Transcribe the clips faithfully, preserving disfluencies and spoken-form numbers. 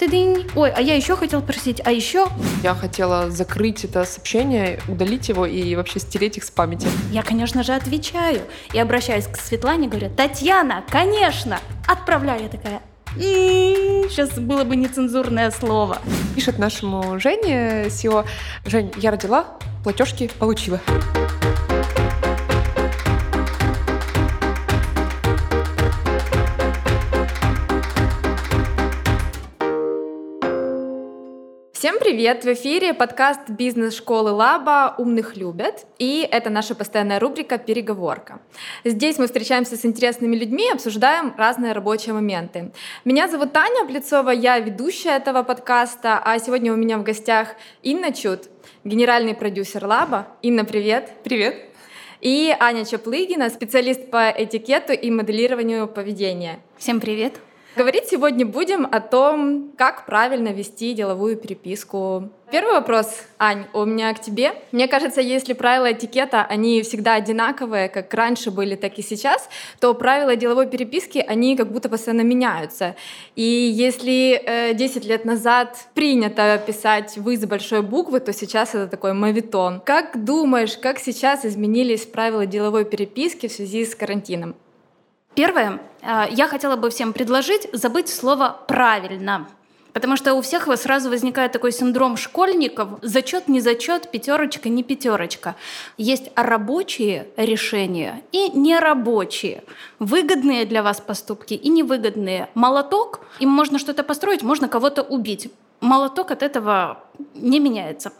Ты-дынь. Ой, а я еще хотела просить, а еще... Я хотела закрыть это сообщение, удалить его и вообще стереть их с памяти. Я, конечно же, отвечаю. И обращаюсь к Светлане, говорю, Татьяна, конечно, отправляю. Я такая... И сейчас было бы нецензурное слово. Пишет нашему Жене эс и о. Жень, я родила, платежки получила. Всем привет! В эфире подкаст бизнес-школы лаба «Умных любят». И это наша постоянная рубрика «Переговорка». Здесь мы встречаемся с интересными людьми и обсуждаем разные рабочие моменты. Меня зовут Аня Плецова, я ведущая этого подкаста, а сегодня у меня в гостях Инна Чут, генеральный продюсер лаба. Инна, привет! Привет! И Аня Чаплыгина, специалист по этикету и моделированию поведения. Всем привет! Говорить сегодня будем о том, как правильно вести деловую переписку. Первый вопрос, Ань, у меня к тебе. Мне кажется, если правила этикета, они всегда одинаковые, как раньше были, так и сейчас, то правила деловой переписки, они как будто постоянно меняются. И если десять лет назад принято писать «вы» с большой буквы, то сейчас это такой моветон. Как думаешь, как сейчас изменились правила деловой переписки в связи с карантином? Первое, я хотела бы всем предложить забыть слово «правильно», потому что у всех сразу возникает такой синдром школьников: зачет, не зачет, пятерочка, не пятерочка. Есть рабочие решения и нерабочие, выгодные для вас поступки и невыгодные. Молоток, им можно что-то построить, можно кого-то убить. Молоток от этого не меняется.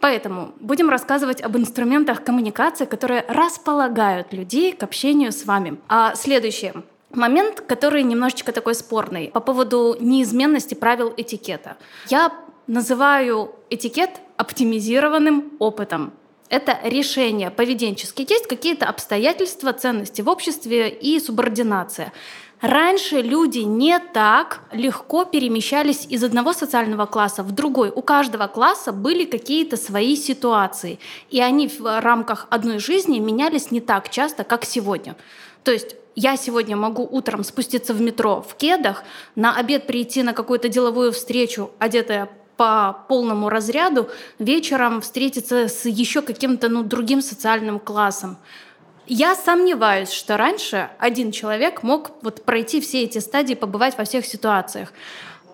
Поэтому будем рассказывать об инструментах коммуникации, которые располагают людей к общению с вами. А следующее. Момент, который немножечко такой спорный, по поводу неизменности правил этикета. Я называю этикет оптимизированным опытом. Это решения поведенческие. Есть какие-то обстоятельства, ценности в обществе и субординация. Раньше люди не так легко перемещались из одного социального класса в другой. У каждого класса были какие-то свои ситуации, и они в рамках одной жизни менялись не так часто, как сегодня. То есть я сегодня могу утром спуститься в метро в кедах, на обед прийти на какую-то деловую встречу, одетая по полному разряду, вечером встретиться с еще каким-то ну, другим социальным классом. Я сомневаюсь, что раньше один человек мог вот пройти все эти стадии, побывать во всех ситуациях.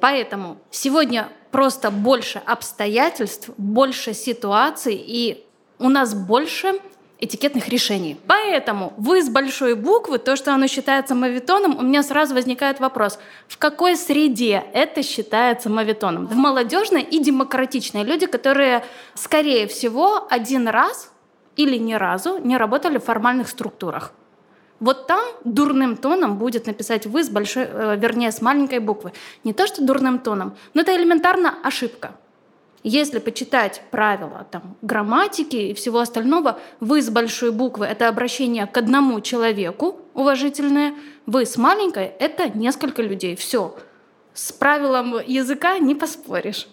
Поэтому сегодня просто больше обстоятельств, больше ситуаций, и у нас больше этикетных решений. Поэтому «вы» с большой буквы, то, что оно считается моветоном, у меня сразу возникает вопрос, в какой среде это считается моветоном? В молодежной и демократичной. Люди, которые, скорее всего, один раз или ни разу не работали в формальных структурах. Вот там дурным тоном будет написать «вы» с большой, вернее, с маленькой буквы. Не то, что дурным тоном, но это элементарно ошибка. Если почитать правила там, грамматики и всего остального, «вы» с большой буквы — это обращение к одному человеку уважительное, «вы» с маленькой — это несколько людей. Все. С правилом языка не поспоришь.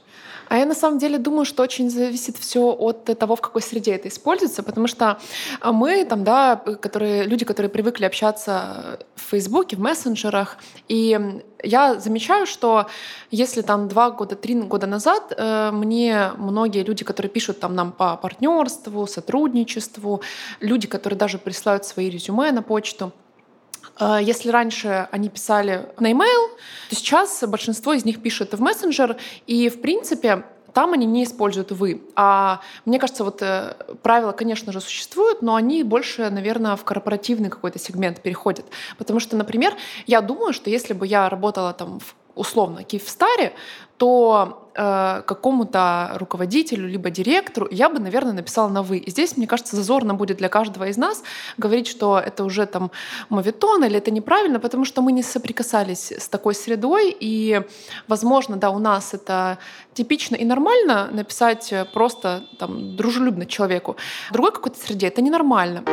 А я на самом деле думаю, что очень зависит все от того, в какой среде это используется, потому что мы, там, да, которые, люди, которые привыкли общаться в Фейсбуке, в мессенджерах, и я замечаю, что если там два года, три года назад э, мне многие люди, которые пишут там, нам по партнерству, сотрудничеству, люди, которые даже присылают свои резюме на почту, если раньше они писали на e-mail, то сейчас большинство из них пишет в мессенджер, и, в принципе, там они не используют «вы». А мне кажется, вот правила, конечно же, существуют, но они больше, наверное, в корпоративный какой-то сегмент переходят. Потому что, например, я думаю, что если бы я работала там в условно Киевстаре, то э, какому-то руководителю либо директору я бы, наверное, написала на «вы». И здесь, мне кажется, зазорно будет для каждого из нас говорить, что это уже там моветон или это неправильно, потому что мы не соприкасались с такой средой, и, возможно, да, у нас это типично и нормально написать просто там, дружелюбно человеку. В другой какой-то среде это ненормально.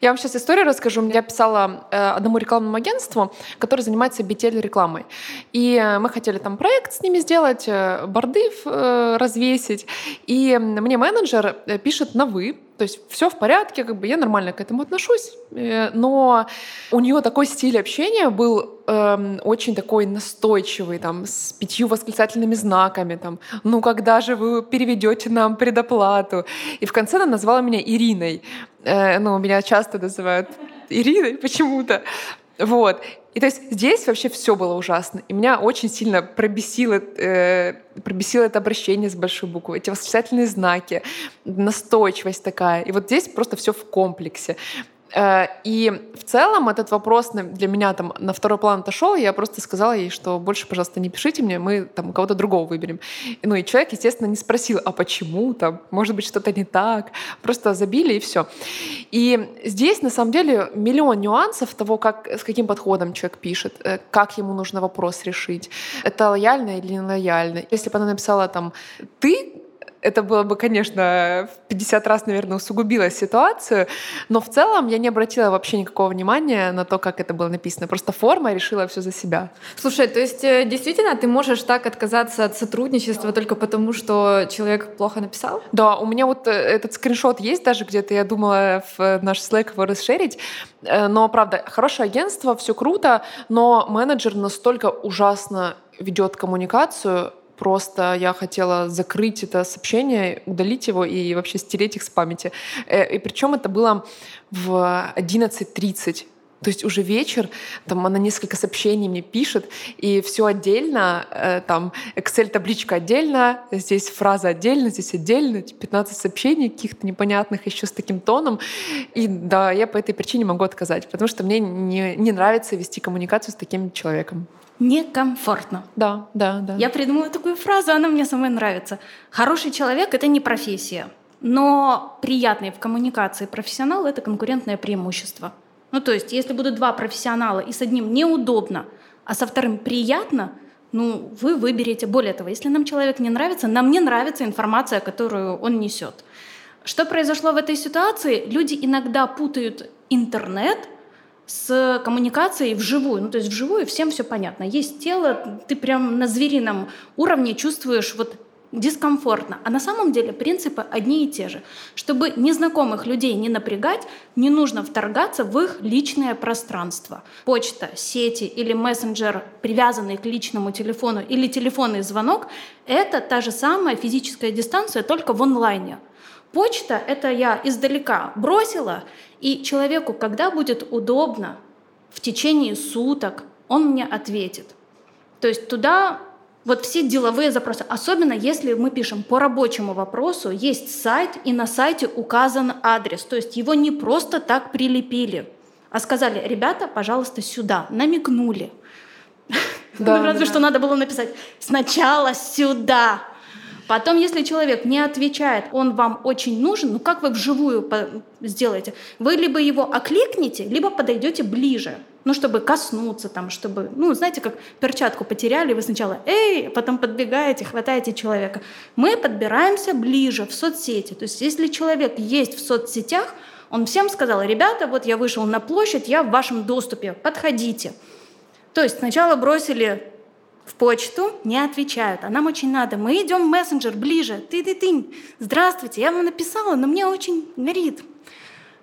Я вам сейчас историю расскажу. Я писала одному рекламному агентству, которое занимается би ти эль-рекламой. И мы хотели там проект с ними сделать, борды развесить. И мне менеджер пишет на «вы». То есть все в порядке, как бы я нормально к этому отношусь, но у нее такой стиль общения был эм, очень такой настойчивый, там, с пятью восклицательными знаками, там, ну когда же вы переведете нам предоплату? И в конце она назвала меня Ириной, э, ну меня часто называют Ириной почему-то, вот. И то есть здесь вообще все было ужасно. И меня очень сильно пробесило, э, пробесило это обращение с большой буквы, эти восклицательные знаки, настойчивость такая. И вот здесь просто все в комплексе. Э, и в целом этот вопрос для меня там на второй план отошел. Я просто сказала ей, что больше, пожалуйста, не пишите мне, мы там кого-то другого выберем. Ну и человек, естественно, не спросил, а почему там, может быть, что-то не так. Просто забили и все. И здесь, на самом деле, миллион нюансов того, как, с каким подходом человек пишет, как ему нужно вопрос решить, это лояльно или не лояльно. Если бы она написала там «ты», это было бы, конечно, в пятьдесят раз, наверное, усугубило ситуацию, но в целом я не обратила вообще никакого внимания на то, как это было написано. Просто форма решила все за себя. Слушай, то есть действительно ты можешь так отказаться от сотрудничества только потому, что человек плохо написал? Да, у меня вот этот скриншот есть даже где-то, я думала в наш Slack его расширить, но, правда, хорошее агентство, все круто, но менеджер настолько ужасно ведет коммуникацию. Просто я хотела закрыть это сообщение, удалить его и вообще стереть их с памяти. И причем это было в одиннадцать тридцать. То есть уже вечер, там она несколько сообщений мне пишет, и все отдельно, там Excel-табличка отдельно, здесь фраза отдельно, здесь отдельно, пятнадцать сообщений каких-то непонятных еще с таким тоном. И да, я по этой причине могу отказать, потому что мне не, не нравится вести коммуникацию с таким человеком. Некомфортно. Да, да, да. Я придумала такую фразу, она мне самой нравится. Хороший человек — это не профессия, но приятный в коммуникации профессионал — это конкурентное преимущество. Ну, то есть, если будут два профессионала, и с одним неудобно, а со вторым приятно, ну, вы выберете. Более того, если нам человек не нравится, нам не нравится информация, которую он несет. Что произошло в этой ситуации? Люди иногда путают интернет с коммуникацией вживую. Ну, то есть вживую всем все понятно. Есть тело, ты прям на зверином уровне чувствуешь вот дискомфортно. А на самом деле принципы одни и те же. Чтобы незнакомых людей не напрягать, не нужно вторгаться в их личное пространство. Почта, сети или мессенджер, привязанный к личному телефону, или телефонный звонок — это та же самая физическая дистанция, только в онлайне. Почта — это я издалека бросила, и человеку, когда будет удобно, в течение суток он мне ответит. То есть туда вот все деловые запросы, особенно если мы пишем по рабочему вопросу, есть сайт, и на сайте указан адрес. То есть его не просто так прилепили, а сказали: ребята, пожалуйста, сюда, намекнули. Да, ну, разве да. что надо было написать «сначала сюда». Потом, если человек не отвечает, он вам очень нужен, ну как вы вживую сделаете? Вы либо его окликните, либо подойдете ближе, ну чтобы коснуться, там, чтобы, ну знаете, как перчатку потеряли, вы сначала «эй», потом подбегаете, хватаете человека. Мы подбираемся ближе в соцсети. То есть если человек есть в соцсетях, он всем сказал: ребята, вот я вышел на площадь, я в вашем доступе, подходите. То есть сначала бросили в почту, не отвечают. А нам очень надо. Мы идем в мессенджер ближе. Ты-ты-ты. Здравствуйте, я вам написала, но мне очень горит.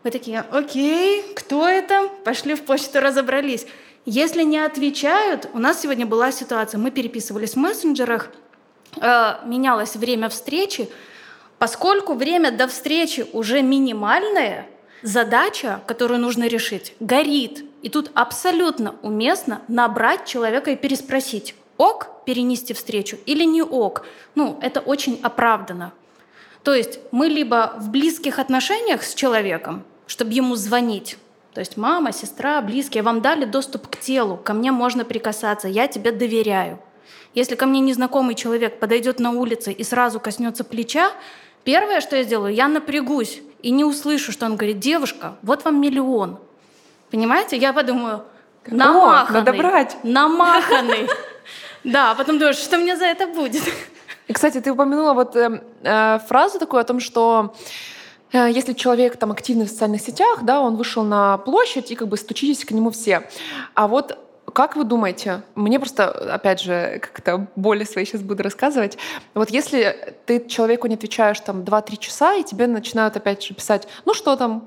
Вы такие: окей, кто это? Пошли в почту, разобрались. Если не отвечают, у нас сегодня была ситуация. Мы переписывались в мессенджерах, э, менялось время встречи. Поскольку время до встречи уже минимальное, задача, которую нужно решить, горит. И тут абсолютно уместно набрать человека и переспросить: ок перенести встречу или не ок. Ну, это очень оправдано. То есть мы либо в близких отношениях с человеком, чтобы ему звонить, то есть мама, сестра, близкие, вам дали доступ к телу, ко мне можно прикасаться, я тебе доверяю. Если ко мне незнакомый человек подойдет на улице и сразу коснется плеча, первое, что я сделаю, я напрягусь и не услышу, что он говорит: девушка, вот вам миллион. Понимаете? Я подумаю: намаханный. О, надо брать. Намаханный. Да, потом думаешь, что мне за это будет. И, кстати, ты упомянула вот э, э, фразу такую о том, что э, если человек там активный в социальных сетях, да, он вышел на площадь, и как бы стучитесь к нему все. А вот Как вы думаете, мне просто, опять же, как-то боли свои сейчас буду рассказывать, вот если ты человеку не отвечаешь там два-три часа, и тебе начинают опять же писать, ну что там,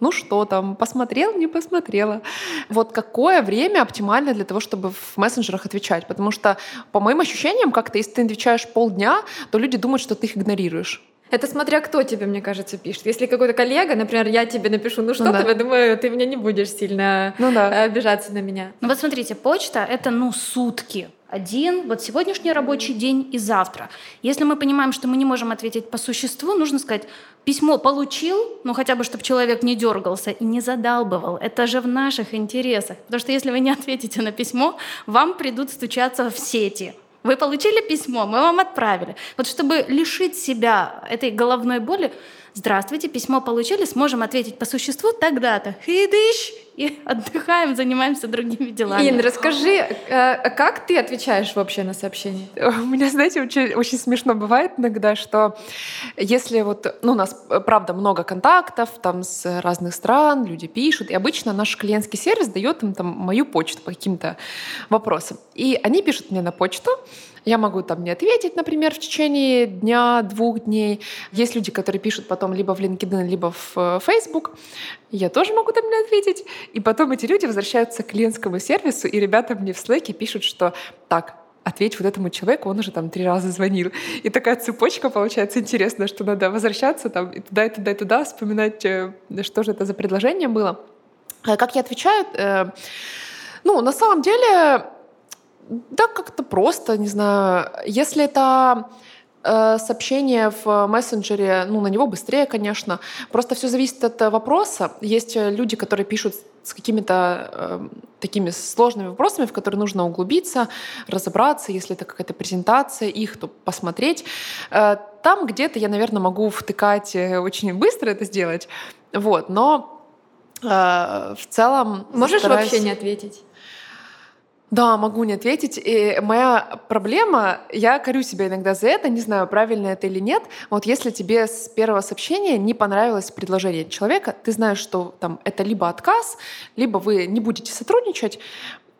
ну что там, посмотрел, не посмотрела. Вот какое время оптимально для того, чтобы в мессенджерах отвечать? Потому что, по моим ощущениям, как-то если ты отвечаешь полдня, то люди думают, что ты их игнорируешь. Это смотря кто тебе, мне кажется, пишет. Если какой-то коллега, например, я тебе напишу, ну что ну, да. ты, я думаю, ты меня не будешь сильно ну, да. обижаться на меня. Ну вот смотрите, почта — это, ну, сутки. Один, вот сегодняшний рабочий день и завтра. Если мы понимаем, что мы не можем ответить по существу, нужно сказать, письмо получил, ну хотя бы, чтобы человек не дергался и не задалбывал. Это же в наших интересах. Потому что если вы не ответите на письмо, вам придут стучаться в сети. Вы получили письмо, мы вам отправили. Вот чтобы лишить себя этой головной боли, здравствуйте, письмо получили, сможем ответить по существу тогда-то. Хидыщ! И отдыхаем, занимаемся другими делами. Ин, расскажи, как ты отвечаешь вообще на сообщения? У меня, знаете, очень, очень смешно бывает иногда, что если вот, ну, у нас, правда, много контактов там с разных стран, люди пишут, и обычно наш клиентский сервис дает им там мою почту по каким-то вопросам. И они пишут мне на почту, я могу там не ответить, например, в течение дня, двух дней. Есть люди, которые пишут потом либо в LinkedIn, либо в Facebook. Я тоже могу там не ответить. И потом эти люди возвращаются к клиентскому сервису, и ребята мне в Slack'е пишут, что так, ответь вот этому человеку, он уже там три раза звонил. И такая цепочка получается интересная, что надо возвращаться там и туда, и туда, и туда, вспоминать, что же это за предложение было. А как я отвечаю? Ну, на самом деле... Да, как-то просто, не знаю. Если это э, сообщение в мессенджере, ну, на него быстрее, конечно. Просто все зависит от вопроса. Есть люди, которые пишут с какими-то э, такими сложными вопросами, в которые нужно углубиться, разобраться. Если это какая-то презентация, их то посмотреть. Э, там где-то я, наверное, могу втыкать очень быстро это сделать. Вот, но э, в целом... Можешь стараюсь... вообще не ответить? Да, могу не ответить. И моя проблема, я корю себя иногда за это, не знаю, правильно это или нет. Вот если тебе с первого сообщения не понравилось предложение человека, ты знаешь, что там это либо отказ, либо вы не будете сотрудничать,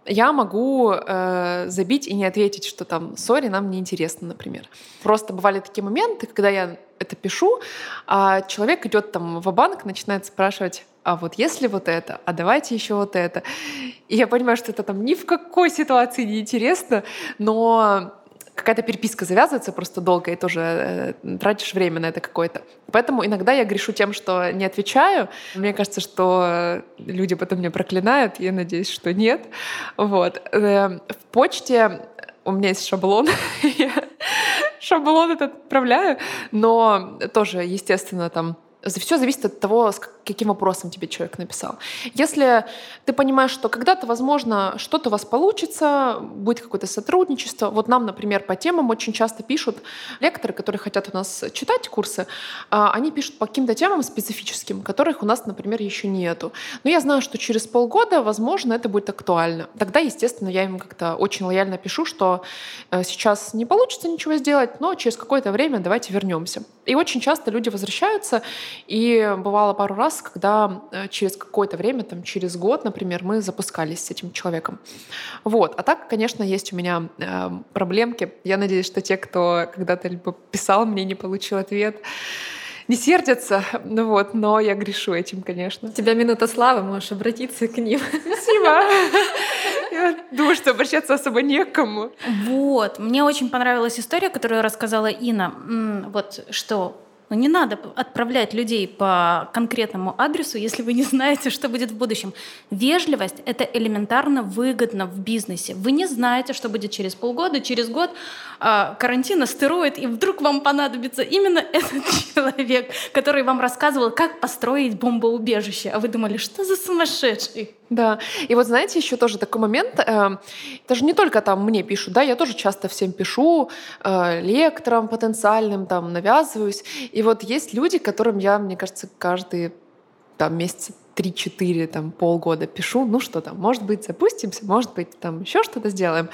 я могу э, забить и не ответить, что там «сори, нам неинтересно», например. Просто бывали такие моменты, когда я это пишу, а человек идет там ва-банк, начинает спрашивать: а вот если вот это, а давайте еще вот это. И я понимаю, что это там ни в какой ситуации не интересно, но какая-то переписка завязывается просто долго, и тоже э, тратишь время на это какое-то. Поэтому иногда я грешу тем, что не отвечаю. Мне кажется, что люди потом меня проклинают, я надеюсь, что нет. Вот. Э, в почте у меня есть шаблон, я шаблон этот отправляю, но тоже, естественно, там все зависит от того, с каким вопросом тебе человек написал. Если ты понимаешь, что когда-то, возможно, что-то у вас получится, будет какое-то сотрудничество. Вот нам, например, по темам очень часто пишут лекторы, которые хотят у нас читать курсы, они пишут по каким-то темам специфическим, которых у нас, например, еще нету. Но я знаю, что через полгода, возможно, это будет актуально. Тогда, естественно, я им как-то очень лояльно пишу, что сейчас не получится ничего сделать, но через какое-то время давайте вернемся. И очень часто люди возвращаются. И бывало пару раз, когда через какое-то время, там, через год, например, мы запускались с этим человеком. Вот. А так, конечно, есть у меня э, проблемки. Я надеюсь, что те, кто когда-то либо писал мне, не получил ответ, не сердятся. Ну, вот. Но я грешу этим, конечно. У тебя минута славы, можешь обратиться к ним. Спасибо. Я думаю, что обращаться особо некому. Вот. Мне очень понравилась история, которую рассказала Инна. Вот что... Но не надо отправлять людей по конкретному адресу, если вы не знаете, что будет в будущем. Вежливость — это элементарно выгодно в бизнесе. Вы не знаете, что будет через полгода, через год. Карантин астероид, и вдруг вам понадобится именно этот человек, который вам рассказывал, как построить бомбоубежище. А вы думали, что за сумасшедший? Да. И вот знаете, еще тоже такой момент. Даже не только там мне пишут, да, я тоже часто всем пишу, лекторам потенциальным там навязываюсь. И вот есть люди, которым я, мне кажется, каждый там, месяц три-четыре, там, полгода пишу, ну что там, может быть, запустимся, может быть, там еще что-то сделаем.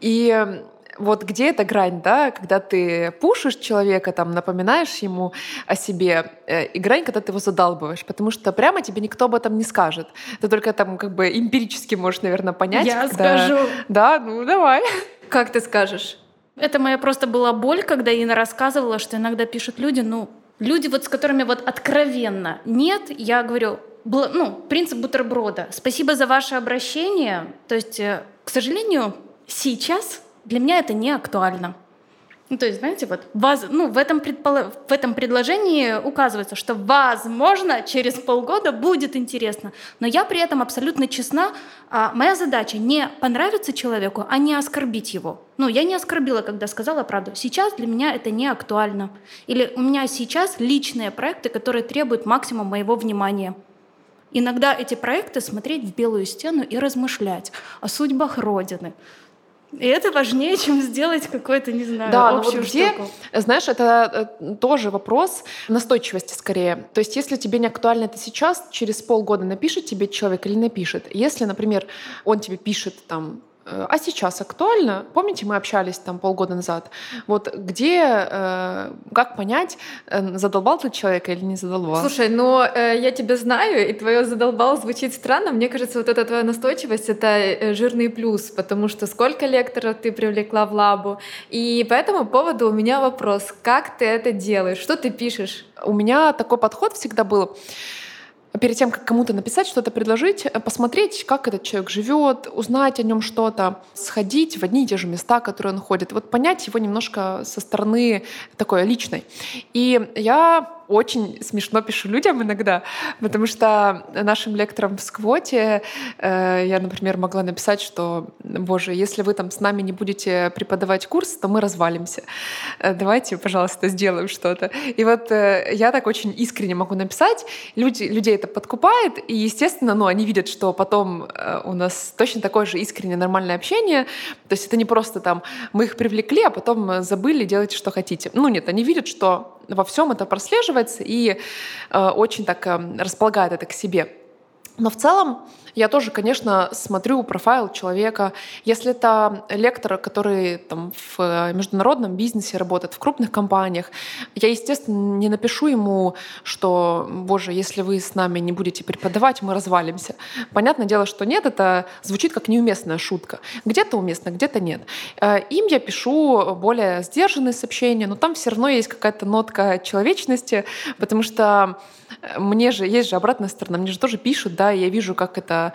И Вот где эта грань, да, когда ты пушишь человека, там, напоминаешь ему о себе, и грань, когда ты его задалбываешь, потому что прямо тебе никто об этом не скажет. Ты только там как бы эмпирически можешь, наверное, понять. Я когда... скажу. Да, ну давай. Как ты скажешь? Это моя просто была боль, когда Инна рассказывала, что иногда пишут люди, ну, люди вот с которыми вот откровенно нет, я говорю, бл- ну, принцип бутерброда. Спасибо за ваше обращение. То есть, к сожалению, сейчас для меня это не актуально. Ну, то есть, знаете, вот воз, ну, в, этом предпол... в этом предложении указывается, что, возможно, через полгода будет интересно. Но я при этом абсолютно честна. А моя задача не понравиться человеку, а не оскорбить его. Ну, я не оскорбила, когда сказала правду. Сейчас для меня это не актуально. Или у меня сейчас личные проекты, которые требуют максимум моего внимания. Иногда эти проекты смотреть в белую стену и размышлять о судьбах Родины. И это важнее, чем сделать какое-то, не знаю, да, общую вот где, штуку. Знаешь, это тоже вопрос настойчивости скорее. То есть если тебе не актуально это сейчас, через полгода напишет тебе человек или напишет. Если, например, он тебе пишет там, а сейчас актуально? Помните, мы общались там полгода назад? Вот где, э, как понять, задолбал ты человека или не задолбал? Слушай, но э, я тебя знаю, и твое «задолбал» звучит странно. Мне кажется, вот эта твоя настойчивость — это жирный плюс, потому что сколько лекторов ты привлекла в лабу. И по этому поводу у меня вопрос. Как ты это делаешь? Что ты пишешь? У меня такой подход всегда был. Перед тем, как кому-то написать, что-то предложить, посмотреть, как этот человек живет, узнать о нем что-то, сходить в одни и те же места, которые он ходит, вот понять его немножко со стороны такой личной. И я очень смешно пишу людям иногда, потому что нашим лекторам в сквоте э, я, например, могла написать, что, боже, если вы там с нами не будете преподавать курс, то мы развалимся. Давайте, пожалуйста, сделаем что-то. И вот э, я так очень искренне могу написать. Люди, людей это подкупает, и, естественно, ну, они видят, что потом э, у нас точно такое же искренне нормальное общение. То есть это не просто там мы их привлекли, а потом забыли, делайте, что хотите. Ну нет, они видят, что во всем это прослеживается и э, очень так э, располагает это к себе. Но в целом я тоже, конечно, смотрю профайл человека. Если это лектор, который там, в международном бизнесе работает, в крупных компаниях, я, естественно, не напишу ему, что, боже, если вы с нами не будете преподавать, мы развалимся. Понятное дело, что нет, это звучит как неуместная шутка. Где-то уместно, где-то нет. Им я пишу более сдержанные сообщения, но там все равно есть какая-то нотка человечности, потому что мне же есть же обратная сторона, мне же тоже пишут, да, и я вижу, как это,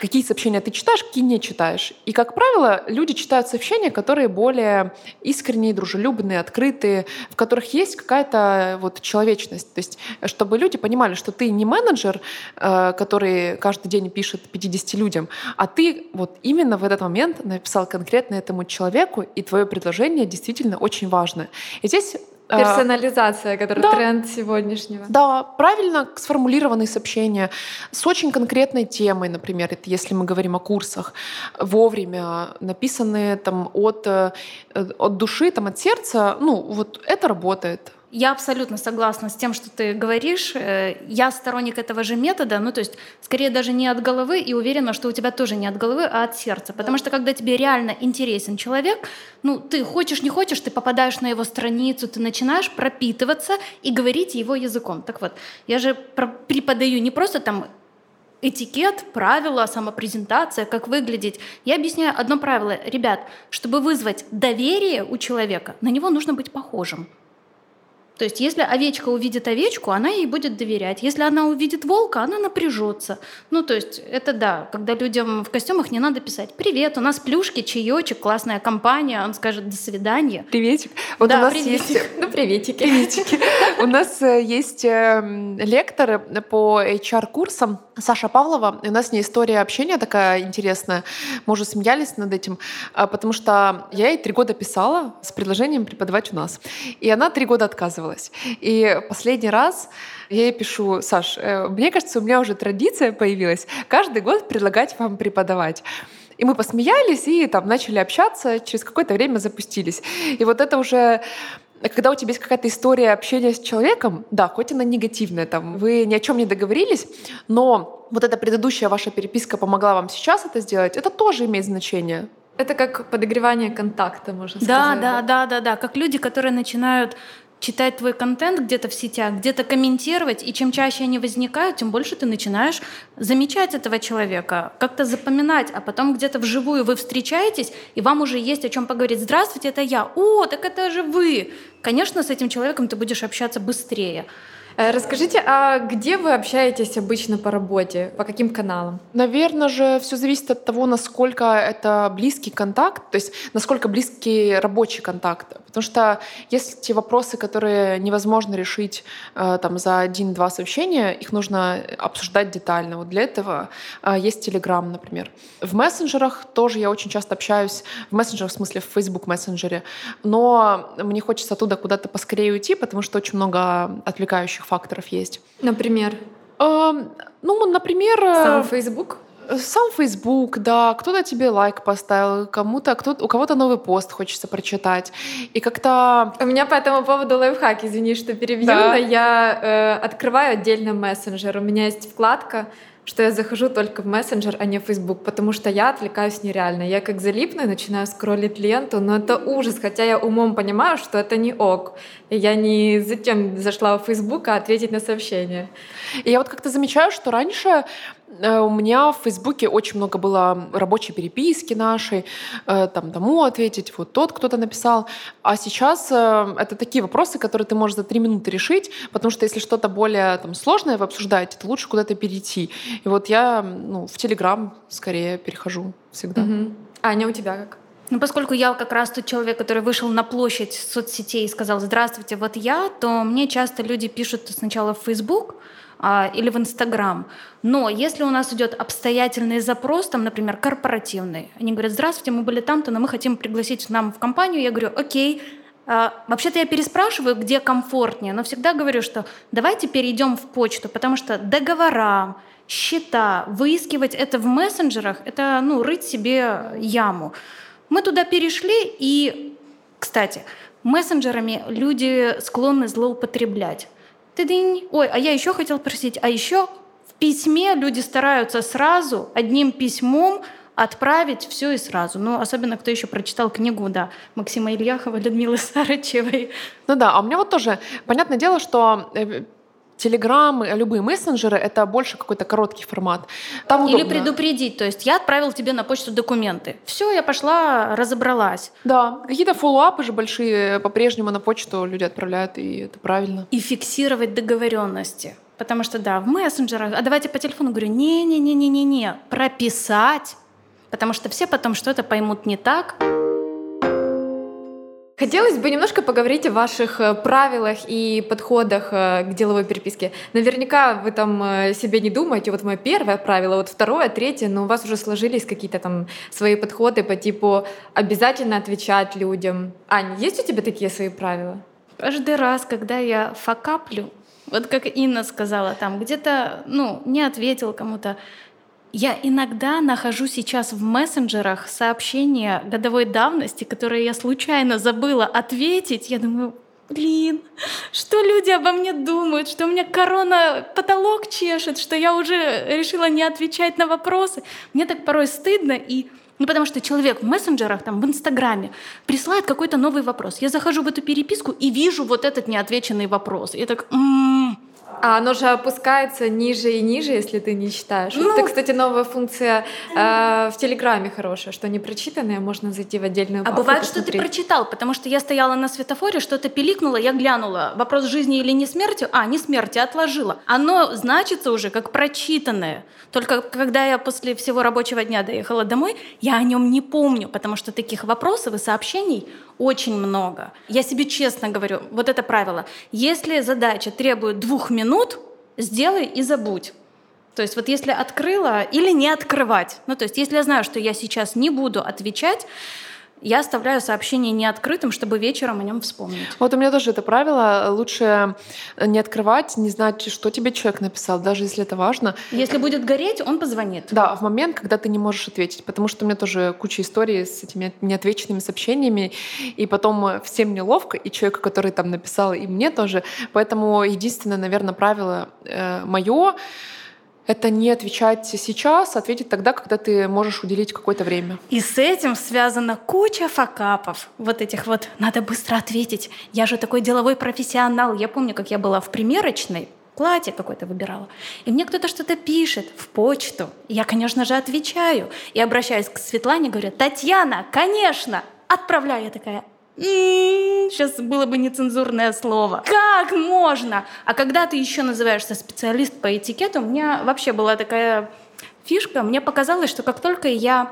какие сообщения ты читаешь, какие не читаешь. И, как правило, люди читают сообщения, которые более искренние, дружелюбные, открытые, в которых есть какая-то вот человечность. То есть, чтобы люди понимали, что ты не менеджер, который каждый день пишет пятидесяти людям, а ты вот именно в этот момент написал конкретно этому человеку, и твое предложение действительно очень важно. И здесь персонализация, который да, тренд сегодняшнего. Да, правильно сформулированные сообщения с очень конкретной темой, например, это если мы говорим о курсах, вовремя написанные там, от, от души, там, от сердца, ну вот это работает. Я абсолютно согласна с тем, что ты говоришь. Я сторонник этого же метода, ну то есть скорее даже не от головы, и уверена, что у тебя тоже не от головы, а от сердца. Потому что когда тебе реально интересен человек, ну ты хочешь, не хочешь, ты попадаешь на его страницу, ты начинаешь пропитываться и говорить его языком. Так вот, я же преподаю не просто там этикет, правила, самопрезентация, как выглядеть. Я объясняю одно правило. Ребят, чтобы вызвать доверие у человека, на него нужно быть похожим. То есть если овечка увидит овечку, она ей будет доверять. Если она увидит волка, она напряжется. Ну, то есть это да, когда людям в костюмах не надо писать «Привет, у нас плюшки, чаечек, классная компания». Он скажет «До свидания». Приветик. Вот да, у нас приветик. Есть... Ну, приветики. Приветики. У нас есть лекторы по эйч ар-курсам. Саша Павлова. И у нас с ней история общения такая интересная. Мы уже смеялись над этим, потому что я ей три года писала с предложением преподавать у нас. И она три года отказывалась. И последний раз я ей пишу: «Саш, мне кажется, у меня уже традиция появилась каждый год предлагать вам преподавать». И мы посмеялись, и там начали общаться, через какое-то время запустились. И вот это уже... Когда у тебя есть какая-то история общения с человеком, да, хоть она негативная, там, вы ни о чем не договорились, но вот эта предыдущая ваша переписка помогла вам сейчас это сделать, это тоже имеет значение. Это как подогревание контакта, можно да, сказать. Да, да, да, да, да. Как люди, которые начинают читать твой контент где-то в сетях, где-то комментировать, и чем чаще они возникают, тем больше ты начинаешь замечать этого человека, как-то запоминать, а потом где-то вживую вы встречаетесь, и вам уже есть о чем поговорить. Здравствуйте, это я. О, так это же вы. Конечно, с этим человеком ты будешь общаться быстрее. Расскажите, а где вы общаетесь обычно по работе? По каким каналам? Наверное же, все зависит от того, насколько это близкий контакт, то есть насколько близкий рабочий контакт. Потому что есть те вопросы, которые невозможно решить там, за один-два сообщения, их нужно обсуждать детально. Вот для этого есть Telegram, например. В мессенджерах тоже я очень часто общаюсь, в мессенджерах, в смысле в Facebook мессенджере, но мне хочется оттуда куда-то поскорее уйти, потому что очень много отвлекающих факторов есть. Например? Э, ну, например... Сам Facebook? Сам Facebook, да. Кто-то тебе лайк поставил, кому-то, кто-то, у кого-то новый пост хочется прочитать. И как-то... У меня по этому поводу лайфхак, извини, что перебью, да. Но я э, открываю отдельно мессенджер. У меня есть вкладка, что я захожу только в мессенджер, а не в Facebook, потому что я отвлекаюсь нереально. Я как залипну и начинаю скроллить ленту, но это ужас, хотя я умом понимаю, что это не ок. Я не затем зашла в Facebook, а ответить на сообщение. И я вот как-то замечаю, что раньше у меня в Фейсбуке очень много было рабочей переписки нашей, там тому ответить, вот тот кто-то написал. А сейчас это такие вопросы, которые ты можешь за три минуты решить, потому что если что-то более там, сложное вы обсуждаете, то лучше куда-то перейти. И вот я ну, в Телеграм скорее перехожу всегда. Угу. Аня, у тебя как? Ну, поскольку я как раз тот человек, который вышел на площадь соцсетей и сказал «Здравствуйте, вот я», то мне часто люди пишут сначала в Facebook, или в Инстаграм. Но если у нас идет обстоятельный запрос, там, например, корпоративный, они говорят, здравствуйте, мы были там-то, но мы хотим пригласить нам в компанию, я говорю, окей. Вообще-то я переспрашиваю, где комфортнее, но всегда говорю, что давайте перейдем в почту, потому что договора, счета, выискивать это в мессенджерах, это ну, рыть себе яму. Мы туда перешли, и, кстати, мессенджерами люди склонны злоупотреблять. Ой, а я еще хотела просить, а еще в письме люди стараются сразу одним письмом отправить все и сразу. Ну, особенно кто еще прочитал книгу, да, Максима Ильяхова, Людмилы Старычевой. Ну да, а у меня вот тоже, понятное дело, что Телеграм, любые мессенджеры — это больше какой-то короткий формат. Там Или удобно. Предупредить, то есть я отправил тебе на почту документы. Все, я пошла, разобралась. Да, какие-то фоллоуапы же большие по-прежнему на почту люди отправляют, и это правильно. И фиксировать договоренности, потому что да, в мессенджерах, а давайте по телефону говорю, не-не-не-не-не-не, прописать, потому что все потом что-то поймут не так. Хотелось бы немножко поговорить о ваших правилах и подходах к деловой переписке. Наверняка вы там себе не думаете, вот мое первое правило, вот второе, третье, но у вас уже сложились какие-то там свои подходы по типу обязательно отвечать людям. Аня, есть у тебя такие свои правила? Каждый раз, когда я факаплю, вот как Инна сказала, там где-то, ну, не ответил кому-то, я иногда нахожу сейчас в мессенджерах сообщения годовой давности, которые я случайно забыла ответить. Я думаю, блин, что люди обо мне думают, что у меня корона потолок чешет, что я уже решила не отвечать на вопросы. Мне так порой стыдно. И... Ну, потому что человек в мессенджерах, там, в Инстаграме присылает какой-то новый вопрос. Я захожу в эту переписку и вижу вот этот неотвеченный вопрос. Я так... М-м-м. А оно же опускается ниже и ниже, если ты не читаешь. Ну, это, кстати, новая функция э, в Телеграме хорошая, что непрочитанное можно зайти в отдельную папку. А бывает, посмотреть. Что ты прочитал, потому что я стояла на светофоре, что-то пиликнуло, я глянула. Вопрос жизни или не смерти? А, не смерти, отложила. Оно значится уже как прочитанное. Только когда я после всего рабочего дня доехала домой, я о нем не помню, потому что таких вопросов и сообщений очень много. Я себе честно говорю, вот это правило. Если задача требует двух минут, минут, сделай и забудь. То есть вот если открыла или не открывать. Ну то есть если я знаю, что я сейчас не буду отвечать, я оставляю сообщение неоткрытым, чтобы вечером о нем вспомнить. Вот у меня тоже это правило. Лучше не открывать, не знать, что тебе человек написал, даже если это важно. Если будет гореть, он позвонит. Да, в момент, когда ты не можешь ответить. Потому что у меня тоже куча историй с этими неотвеченными сообщениями. И потом всем неловко, и человеку, который там написал, и мне тоже. Поэтому единственное, наверное, правило э, мое — это не отвечать сейчас, а ответить тогда, когда ты можешь уделить какое-то время. И с этим связана куча факапов. Вот этих вот «надо быстро ответить». Я же такой деловой профессионал. Я помню, как я была в примерочной, платье какое-то выбирала, и мне кто-то что-то пишет в почту. Я, конечно же, отвечаю. И обращаюсь к Светлане, говорю: «Татьяна, конечно, отправляю». Я такая: м-м-м, сейчас было бы нецензурное слово. Как можно? А когда ты еще называешься специалист по этикету, у меня вообще была такая фишка, мне показалось, что как только я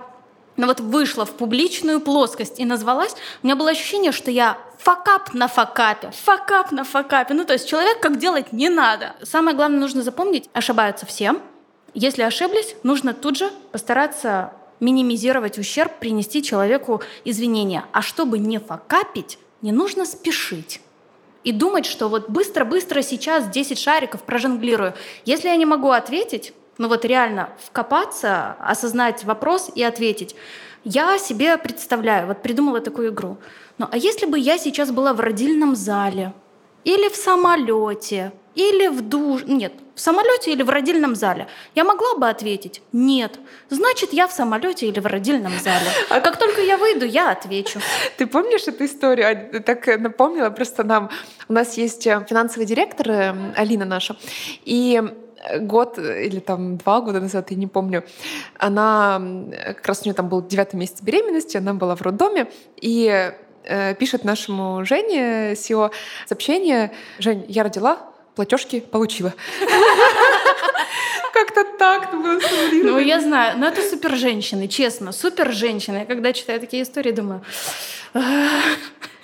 ну, вот вышла в публичную плоскость и назвалась, у меня было ощущение, что я факап на факапе, факап на факапе. Ну, то есть человек как делать не надо. Самое главное, нужно запомнить, ошибаются все. Если ошиблись, нужно тут же постараться минимизировать ущерб, принести человеку извинения. А чтобы не факапить, не нужно спешить и думать, что вот быстро-быстро сейчас десять шариков прожонглирую. Если я не могу ответить, ну вот реально вкопаться, осознать вопрос и ответить. Я себе представляю, вот придумала такую игру. Ну а если бы я сейчас была в родильном зале, или в самолете, или в душ... Нет, в самолете или в родильном зале. Я могла бы ответить: нет. Значит, я в самолете или в родильном зале. А как только я выйду, я отвечу. Ты помнишь эту историю? Так напомнила просто нам. У нас есть финансовый директор, Алина наша, и год или там два года назад, я не помню, она, как раз у нее там был девятый месяц беременности, она была в роддоме, и э, пишет нашему Жене, си и о, сообщение: «Жень, я родила, платежки получила». Как-то так было. Ну, я знаю, но это супер женщины, честно, супер женщины. Я когда читаю такие истории, думаю...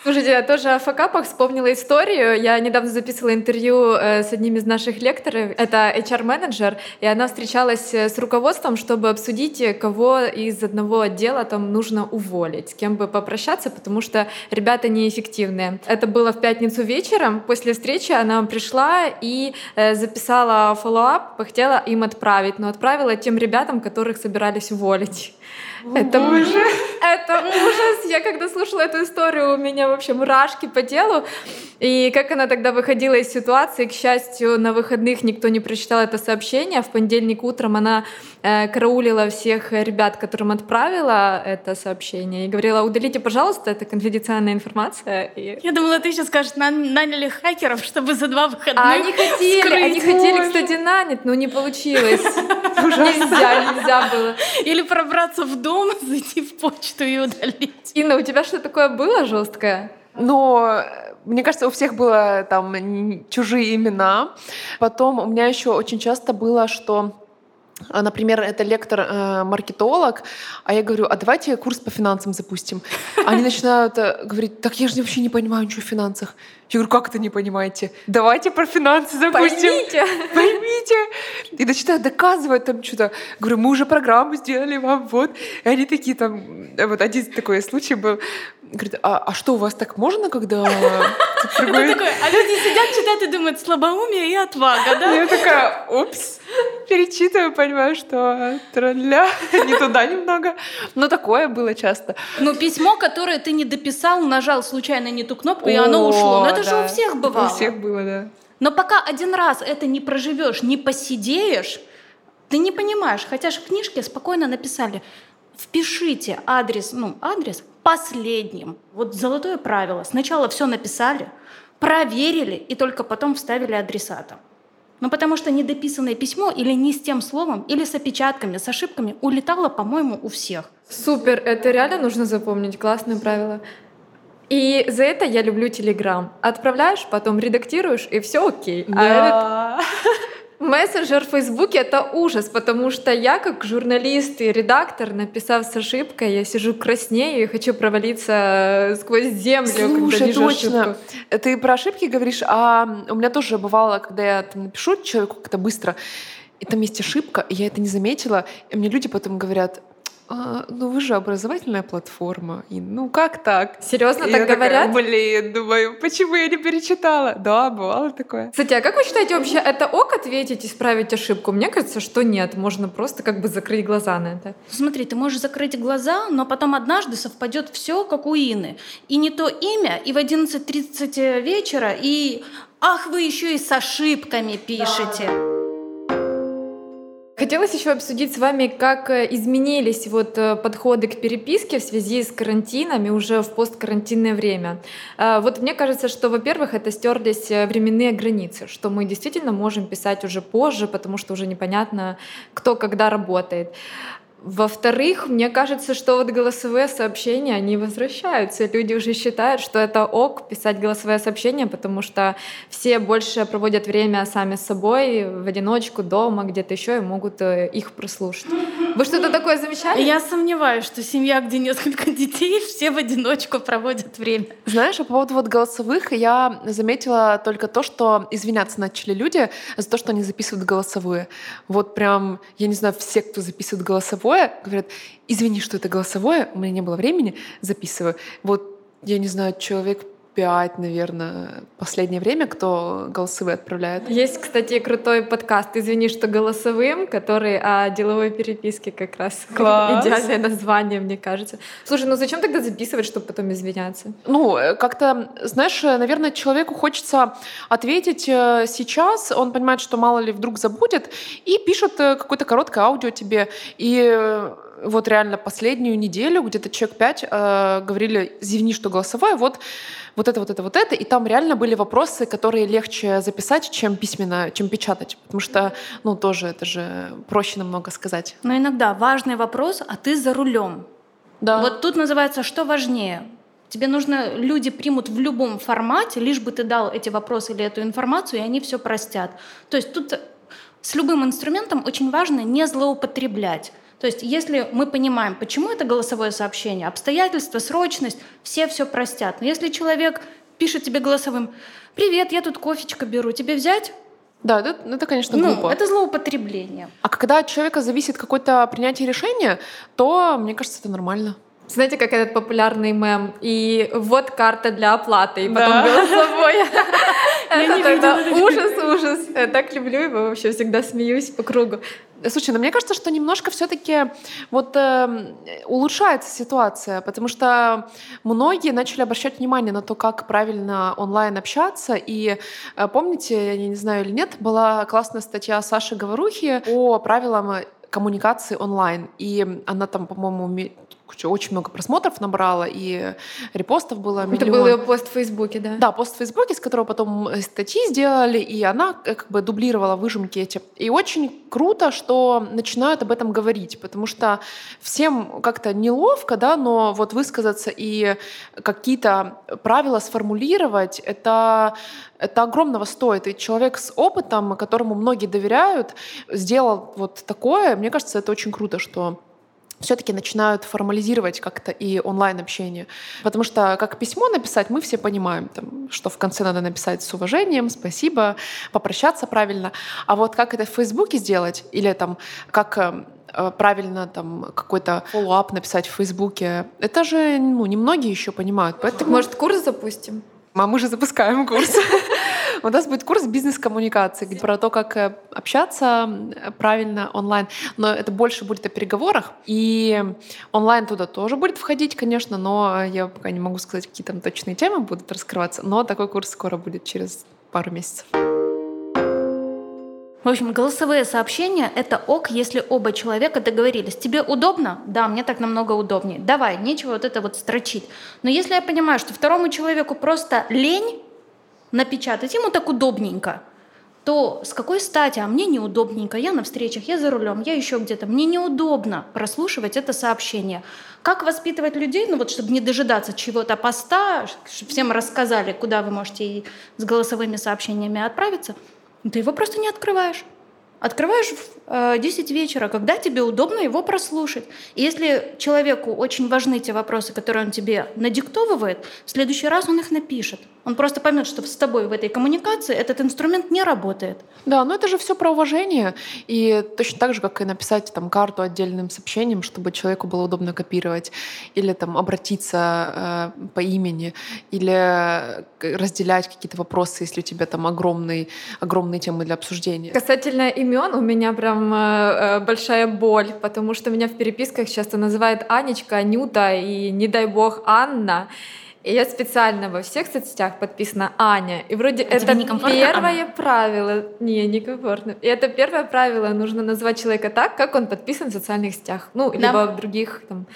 Слушайте, я тоже о факапах вспомнила историю. Я недавно записывала интервью с одним из наших лекторов. Это эйч ар-менеджер, и она встречалась с руководством, чтобы обсудить, кого из одного отдела там нужно уволить, с кем бы попрощаться, потому что ребята неэффективные. Это было в пятницу вечером. После встречи она пришла и записала фоллоуап, хотела им отправить, но отправила тем ребятам, которых собирались уволить. Это ужас. Это ужас. Я когда слушала эту историю, у меня вообще мурашки по телу. И как она тогда выходила из ситуации. К счастью, на выходных никто не прочитал это сообщение. В понедельник утром она э, караулила всех ребят, которым отправила это сообщение, и говорила: удалите, пожалуйста, это конфиденциальная информация. И... Я думала, ты сейчас скажешь, нам наняли хакеров, чтобы за два выходных. А они хотели, скрыть. Они хотели, кстати, нанять, но не получилось. Нельзя, нельзя было. Или пробраться в дом, зайти в почту и удалить. Инна, у тебя что такое было жесткое? Но мне кажется, у всех было там чужие имена. Потом у меня еще очень часто было, что, например, это лектор-маркетолог, а я говорю: а давайте курс по финансам запустим. Они начинают говорить: так я же вообще не понимаю ничего в финансах. Я говорю: как это не понимаете? Давайте про финансы запустим. Поймите. Поймите. И начинают доказывать там что-то. Говорю: мы уже программу сделали вам, вот. И они такие там... Вот один такой случай был. Говорит: а, а что, у вас так можно, когда... Другой... Такой, а люди сидят, читают и думают: слабоумие и отвага, да? Я такая: упс. Перечитываю, понимаю, что тролля. Не туда немного. Но такое было часто. Ну, письмо, которое ты не дописал, нажал случайно не ту кнопку, и оно ушло. Это да. Же у всех бывало. У всех было, да. Но пока один раз это не проживешь, не посидеешь, ты не понимаешь. Хотя же в книжке спокойно написали: впишите адрес, ну, адрес последним. Вот золотое правило. Сначала все написали, проверили и только потом вставили адресата. Ну, потому что недописанное письмо или не с тем словом, или с опечатками, с ошибками улетало, по-моему, у всех. Супер, это реально нужно запомнить. Классное правило. И за это я люблю Телеграм. Отправляешь, потом редактируешь, и все окей. Да. А этот мессенджер в Фейсбуке — это ужас, потому что я, как журналист и редактор, написав с ошибкой, я сижу краснею и хочу провалиться сквозь землю. Слушай, когда вижу точно. Ошибку. Ты про ошибки говоришь, а у меня тоже бывало, когда я там напишу человеку как-то быстро, и там есть ошибка, и я это не заметила, и мне люди потом говорят: а, ну вы же образовательная платформа. И, ну как так? Серьезно так говорят? Такая, блин, думаю, почему я не перечитала? Да, бывало такое. Кстати, а как вы считаете, вообще это ок ответить, исправить ошибку? Мне кажется, что нет. Можно просто как бы закрыть глаза на это. Смотри, ты можешь закрыть глаза, но потом однажды совпадет все, как у Инны. И не то имя, и в одиннадцать тридцать вечера, и ах, вы еще и с ошибками пишете. Да. Хотелось еще обсудить с вами, как изменились вот подходы к переписке в связи с карантинами уже в посткарантинное время. Вот мне кажется, что, во-первых, это стерлись временные границы, что мы действительно можем писать уже позже, потому что уже непонятно, кто когда работает. Во-вторых, мне кажется, что вот голосовые сообщения, они возвращаются. Люди уже считают, что это ок писать голосовые сообщения, потому что все больше проводят время сами с собой, в одиночку, дома, где-то еще, и могут их прослушать. Вы что-то такое замечали? Я сомневаюсь, что семья, где несколько детей, все в одиночку проводят время. Знаешь, по поводу вот голосовых я заметила только то, что извиняться начали люди за то, что они записывают голосовые. Вот прям, я не знаю, все, кто записывает голосовое, говорят, извини, что это голосовое, у меня не было времени, записываю. Вот, я не знаю, человек пять, наверное, последнее время, кто голосовые отправляет. Есть, кстати, крутой подкаст «Извини, что голосовым», который о деловой переписке как раз. Класс. Идеальное название, мне кажется. Слушай, ну зачем тогда записывать, чтобы потом извиняться? Ну, как-то, знаешь, наверное, человеку хочется ответить сейчас, он понимает, что мало ли вдруг забудет, и пишет какое-то короткое аудио тебе, и... Вот реально последнюю неделю где-то человек пять э, говорили, извини, что голосовое, вот, вот это, вот это, вот это. И там реально были вопросы, которые легче записать, чем письменно, чем печатать. Потому что, ну, тоже это же проще намного сказать. Но иногда важный вопрос, а ты за рулем. Да. Вот тут называется, что важнее. Тебе нужно, люди примут в любом формате, лишь бы ты дал эти вопросы или эту информацию, и они все простят. То есть тут с любым инструментом очень важно не злоупотреблять. То есть если мы понимаем, почему это голосовое сообщение, обстоятельства, срочность, все все простят. Но если человек пишет тебе голосовым «Привет, я тут кофечко беру, тебе взять?» Да, это, это конечно, глупо. Ну, это злоупотребление. А когда от человека зависит какое-то принятие решения, то, мне кажется, это нормально. Знаете, как этот популярный мем? И вот карта для оплаты, и потом да. голосовое. Это ужас-ужас. Я так люблю его, вообще всегда смеюсь по кругу. Слушай, ну мне кажется, что немножко все-таки вот э, улучшается ситуация, потому что многие начали обращать внимание на то, как правильно онлайн общаться. И э, помните, я не знаю или нет, была классная статья Саши Говорухи о правилам коммуникации онлайн. И она там, по-моему, очень много просмотров набрала, и репостов было миллион. Это был ее пост в Фейсбуке, да? Да, пост в Фейсбуке, с которого потом статьи сделали, и она как бы дублировала выжимки эти. И очень круто, что начинают об этом говорить, потому что всем как-то неловко, да, но вот высказаться и какие-то правила сформулировать, это, это огромного стоит. И человек с опытом, которому многие доверяют, сделал вот такое. Мне кажется, это очень круто, что все-таки начинают формализировать как-то и онлайн-общение. Потому что как письмо написать, мы все понимаем, там, что в конце надо написать с уважением, спасибо, попрощаться правильно. А вот как это в Фейсбуке сделать, или там, как правильно там, какой-то фоллоуап написать в Фейсбуке, это же ну, немногие еще понимают. Поэтому... Может, курс запустим? А мы же запускаем курс. У нас будет курс бизнес-коммуникации про то, как общаться правильно онлайн. Но это больше будет о переговорах. И онлайн туда тоже будет входить, конечно, но я пока не могу сказать, какие там точные темы будут раскрываться. Но такой курс скоро будет через пару месяцев. В общем, голосовые сообщения — это ок, если оба человека договорились. Тебе удобно? Да, мне так намного удобнее. Давай, нечего вот это вот строчить. Но если я понимаю, что второму человеку просто лень напечатать, ему так удобненько, то с какой стати, а мне неудобненько, я на встречах, я за рулем, я еще где-то, мне неудобно прослушивать это сообщение. Как воспитывать людей, ну вот, чтобы не дожидаться чего-то поста, чтобы всем рассказали, куда вы можете и с голосовыми сообщениями отправиться, ты его просто не открываешь. Открываешь в десять вечера, когда тебе удобно его прослушать. И если человеку очень важны те вопросы, которые он тебе надиктовывает, в следующий раз он их напишет. Он просто поймет, что с тобой в этой коммуникации этот инструмент не работает. Да, но это же все про уважение. И точно так же, как и написать там, карту отдельным сообщением, чтобы человеку было удобно копировать, или там, обратиться э, по имени, или разделять какие-то вопросы, если у тебя там огромные, огромные темы для обсуждения. Касательно имени у меня прям э, большая боль, потому что меня в переписках часто называют Анечка, Анюта и, не дай бог, Анна. И я специально во всех соцсетях подписана Аня. И вроде а это первое правило. Не, некомфортно. И это первое правило. Нужно назвать человека так, как он подписан в социальных сетях. Ну, да. Либо в других там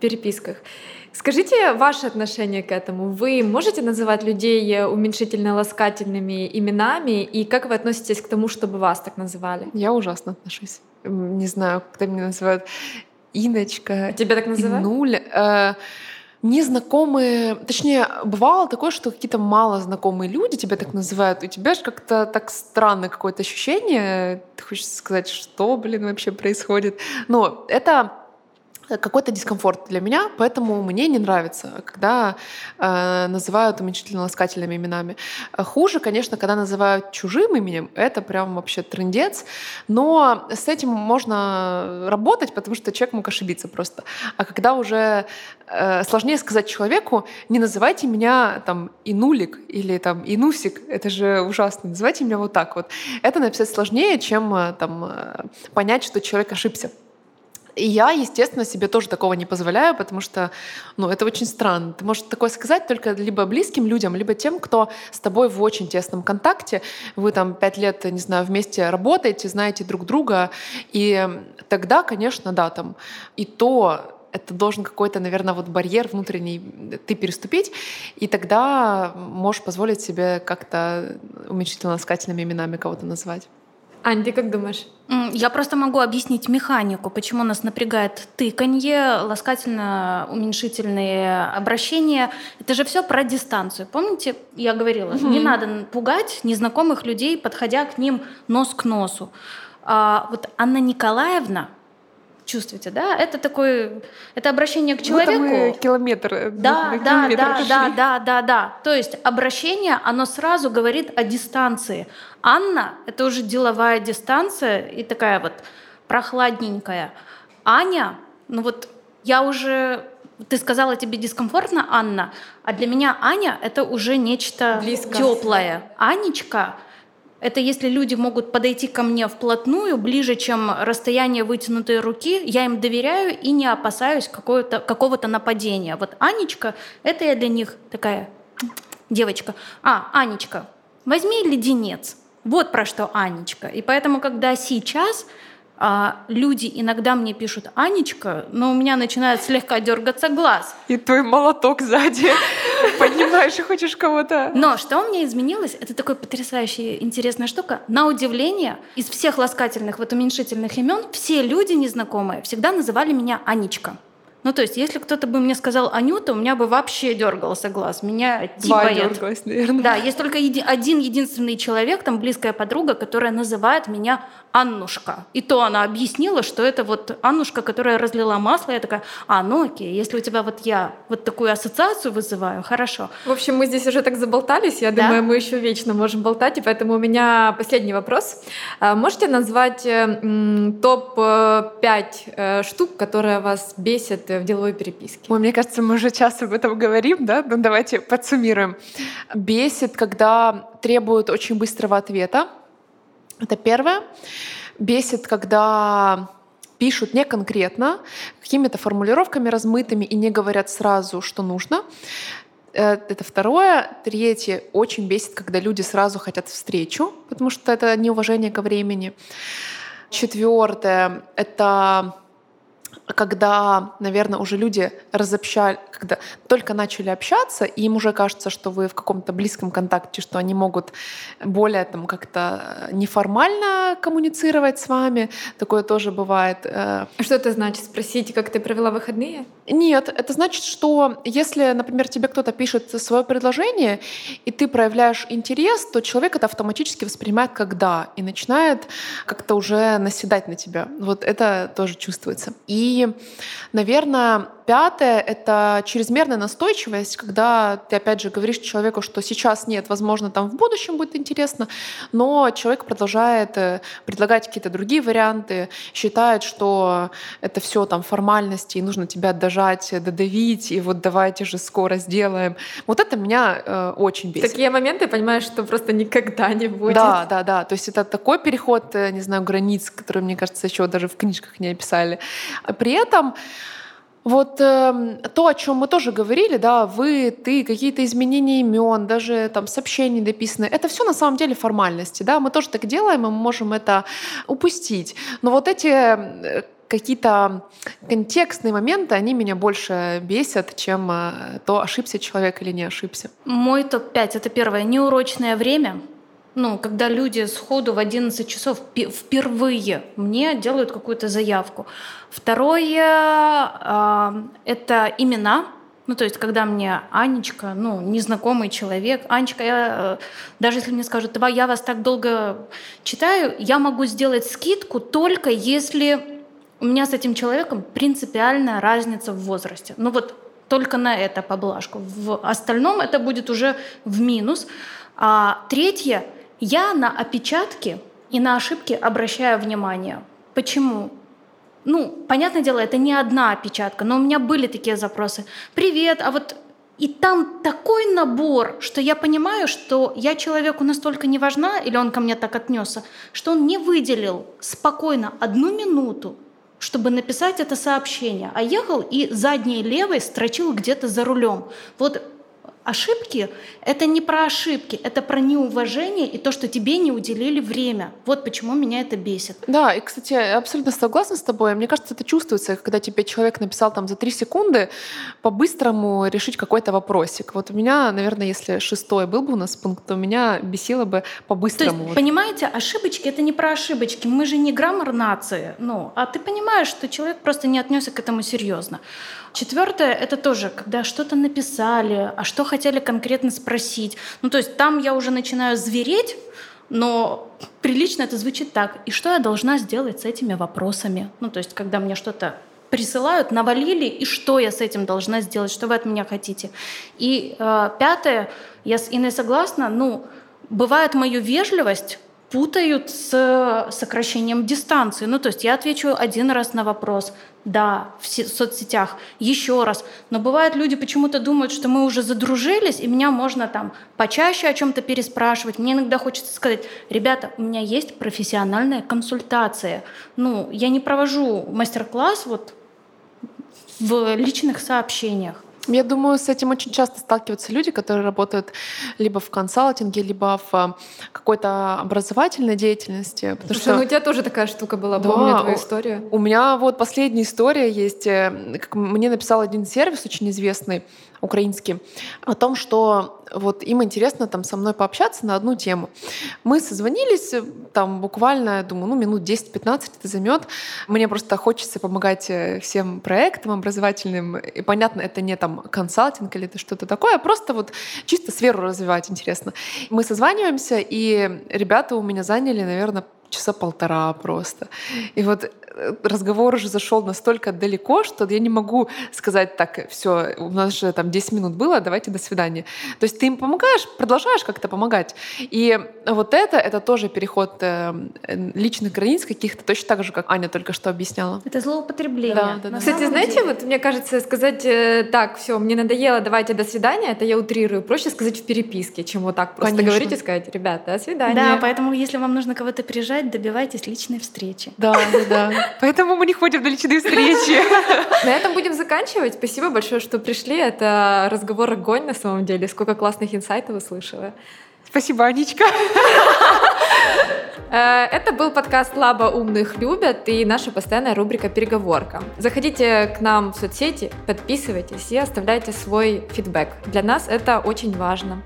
переписках. Скажите ваше отношение к этому. Вы можете называть людей уменьшительно-ласкательными именами? И как вы относитесь к тому, чтобы вас так называли? Я ужасно отношусь. Не знаю, когда меня называют Иночка. Тебя так называют? Инуль. Незнакомые, точнее, бывало такое, что какие-то малознакомые люди тебя так называют, и у тебя же как-то так странно какое-то ощущение, ты хочешь сказать, что, блин, вообще происходит. Но это какой-то дискомфорт для меня, поэтому мне не нравится, когда э, называют уменьшительно-ласкательными именами. Хуже, конечно, когда называют чужим именем, это прям вообще трындец, но с этим можно работать, потому что человек мог ошибиться просто. А когда уже э, сложнее сказать человеку, не называйте меня там инулик или там инусик, это же ужасно, называйте меня вот так вот. Это написать сложнее, чем там, понять, что человек ошибся. И я, естественно, себе тоже такого не позволяю, потому что, ну, это очень странно. Ты можешь такое сказать только либо близким людям, либо тем, кто с тобой в очень тесном контакте. Вы там пять лет, не знаю, вместе работаете, знаете друг друга. И тогда, конечно, да, там и то... Это должен какой-то, наверное, вот барьер внутренний ты переступить, и тогда можешь позволить себе как-то уменьшительно-ласкательными именами кого-то назвать. Ань, ты как думаешь? Я просто могу объяснить механику, почему нас напрягает тыканье, ласкательно-уменьшительные обращения. Это же все про дистанцию. Помните, я говорила, mm-hmm. не надо пугать незнакомых людей, подходя к ним нос к носу. А вот Анна Николаевна, чувствуете, да? Это такое, это обращение к человеку. Ну, там и километр. Да, на да, километр да, да, да, да, да. То есть обращение, оно сразу говорит о дистанции. Анна — это уже деловая дистанция и такая вот прохладненькая. Аня, ну вот я уже... Ты сказала, тебе дискомфортно, Анна, а для меня Аня — это уже нечто теплое. Анечка — это если люди могут подойти ко мне вплотную, ближе, чем расстояние вытянутой руки, я им доверяю и не опасаюсь какого-то, какого-то нападения. Вот Анечка, это я для них такая девочка. А, Анечка, возьми леденец. Вот про что Анечка. И поэтому, когда сейчас а, люди иногда мне пишут «Анечка», но у меня начинает слегка дергаться глаз. И твой молоток сзади. Поднимаешь и хочешь кого-то. Но что у меня изменилось? Это такая потрясающая интересная штука. На удивление, из всех ласкательных, вот уменьшительных имен, все люди незнакомые всегда называли меня Анечка. Ну, то есть, если кто-то бы мне сказал Анюта, у меня бы вообще дергался глаз. Меня типа дергалась, наверное. Да, есть только еди- один единственный человек, там близкая подруга, которая называет меня Аннушка. И то она объяснила, что это вот Аннушка, которая разлила масло. Я такая, а, ну окей, если у тебя вот я вот такую ассоциацию вызываю, хорошо. В общем, мы здесь уже так заболтались. Я да? думаю, мы еще вечно можем болтать. И поэтому у меня последний вопрос. Можете назвать м- топ пять штук, которые вас бесят в деловой переписке? Ой, мне кажется, мы уже часто об этом говорим, да? Ну, давайте подсуммируем. Бесит, когда требуют очень быстрого ответа. Это первое. Бесит, когда пишут неконкретно, какими-то формулировками размытыми и не говорят сразу, что нужно. Это второе. Третье. Очень бесит, когда люди сразу хотят встречу, потому что это неуважение ко времени. Четвертое. Это... когда, наверное, уже люди разобщали, когда только начали общаться, и им уже кажется, что вы в каком-то близком контакте, что они могут более там как-то неформально коммуницировать с вами. Такое тоже бывает. А что это значит? Спросите, как ты провела выходные? Нет, это значит, что если, например, тебе кто-то пишет свое предложение, и ты проявляешь интерес, то человек это автоматически воспринимает как «да», и начинает как-то уже наседать на тебя. Вот это тоже чувствуется. И И, наверное, пятое — это чрезмерная настойчивость, когда ты, опять же, говоришь человеку, что сейчас нет, возможно, там в будущем будет интересно, но человек продолжает предлагать какие-то другие варианты, считает, что это все там формальности, и нужно тебя дожать, додавить, и вот давайте же скоро сделаем. Вот это меня э, очень бесит. Такие моменты, понимаешь, что просто никогда не будет. Да, да, да. То есть это такой переход, не знаю, границ, который, мне кажется, еще даже в книжках не описали. При этом Вот э, то, о чем мы тоже говорили, да, вы, ты, какие-то изменения имен, даже там сообщения дописаны, это все на самом деле формальности, да, мы тоже так делаем, и мы можем это упустить. Но вот эти какие-то контекстные моменты, они меня больше бесят, чем то, ошибся человек или не ошибся. Мой топ пять — это первое, неурочное время. Ну, когда люди сходу в одиннадцать часов впервые мне делают какую-то заявку. Второе э, — это имена. Ну, то есть, когда мне Анечка, ну, незнакомый человек, Анечка, я, э, даже если мне скажут, я вас так долго читаю, я могу сделать скидку только если у меня с этим человеком принципиальная разница в возрасте. Ну, вот только на это поблажку. В остальном это будет уже в минус. А третье — я на опечатки и на ошибки обращаю внимание. Почему? Ну, понятное дело, это не одна опечатка, но у меня были такие запросы. «Привет, а вот…» И там такой набор, что я понимаю, что я человеку настолько не важна, или он ко мне так отнесся, что он не выделил спокойно одну минуту, чтобы написать это сообщение, а ехал и задней левой строчил где-то за рулем. Вот. Ошибки — это не про ошибки, это про неуважение и то, что тебе не уделили время. Вот почему меня это бесит. Да, и, кстати, я абсолютно согласна с тобой. Мне кажется, это чувствуется, когда тебе человек написал там за три секунды по-быстрому решить какой-то вопросик. Вот у меня, наверное, если шестой был бы у нас пункт, то меня бесило бы по-быстрому. То есть, понимаете, ошибочки — это не про ошибочки. Мы же не граммар нации. Ну, а ты понимаешь, что человек просто не отнесся к этому серьезно. Четвертое — это тоже, когда что-то написали, а что хотели конкретно спросить. Ну, то есть там я уже начинаю звереть, но прилично это звучит так. И что я должна сделать с этими вопросами? Ну, то есть когда мне что-то присылают, навалили, и что я с этим должна сделать? Что вы от меня хотите? И э, пятое, я с Инной согласна, ну, бывает, мою вежливость путают с сокращением дистанции. Ну, то есть я отвечу один раз на вопрос, да, в соцсетях, еще раз. Но бывают, люди почему-то думают, что мы уже задружились, и меня можно там почаще о чем-то переспрашивать. Мне иногда хочется сказать: ребята, у меня есть профессиональная консультация. Ну, я не провожу мастер-класс вот в личных сообщениях. Я думаю, с этим очень часто сталкиваются люди, которые работают либо в консалтинге, либо в какой-то образовательной деятельности. Потому Слушай, что ну, у тебя тоже такая штука была, да, помню твою историю. У меня вот последняя история есть. Как мне написал один сервис очень известный, украинский, о том, что вот им интересно там со мной пообщаться на одну тему. Мы созвонились, там буквально, я думаю, ну, минут десять-пятнадцать это займет. Мне просто хочется помогать всем проектам образовательным. И понятно, это не там консалтинг или это что-то такое, а просто вот чисто сферу развивать интересно. Мы созваниваемся, и ребята у меня заняли, наверное, часа полтора просто. И вот разговор уже зашел настолько далеко, что я не могу сказать: так, все, у нас же там десять минут было, давайте до свидания. То есть ты им помогаешь, продолжаешь как-то помогать. И вот это, это тоже переход личных границ каких-то, точно так же, как Аня только что объясняла. Это злоупотребление. Да, да, да. Кстати, знаете, вот мне кажется, сказать так, все, мне надоело, давайте до свидания, это я утрирую. Проще сказать в переписке, чем вот так просто Конечно. говорить и сказать: ребята, до свидания. Да, поэтому если вам нужно кого-то прижать, добивайтесь личной встречи. Да, да, да. Поэтому мы не ходим на личные встречи. На этом будем заканчивать. Спасибо большое, что пришли. Это разговор огонь на самом деле. Сколько классных инсайтов услышала. Спасибо, Анечка. Это был подкаст «Лаба умных любят» и наша постоянная рубрика «Переговорка». Заходите к нам в соцсети, подписывайтесь и оставляйте свой фидбэк. Для нас это очень важно.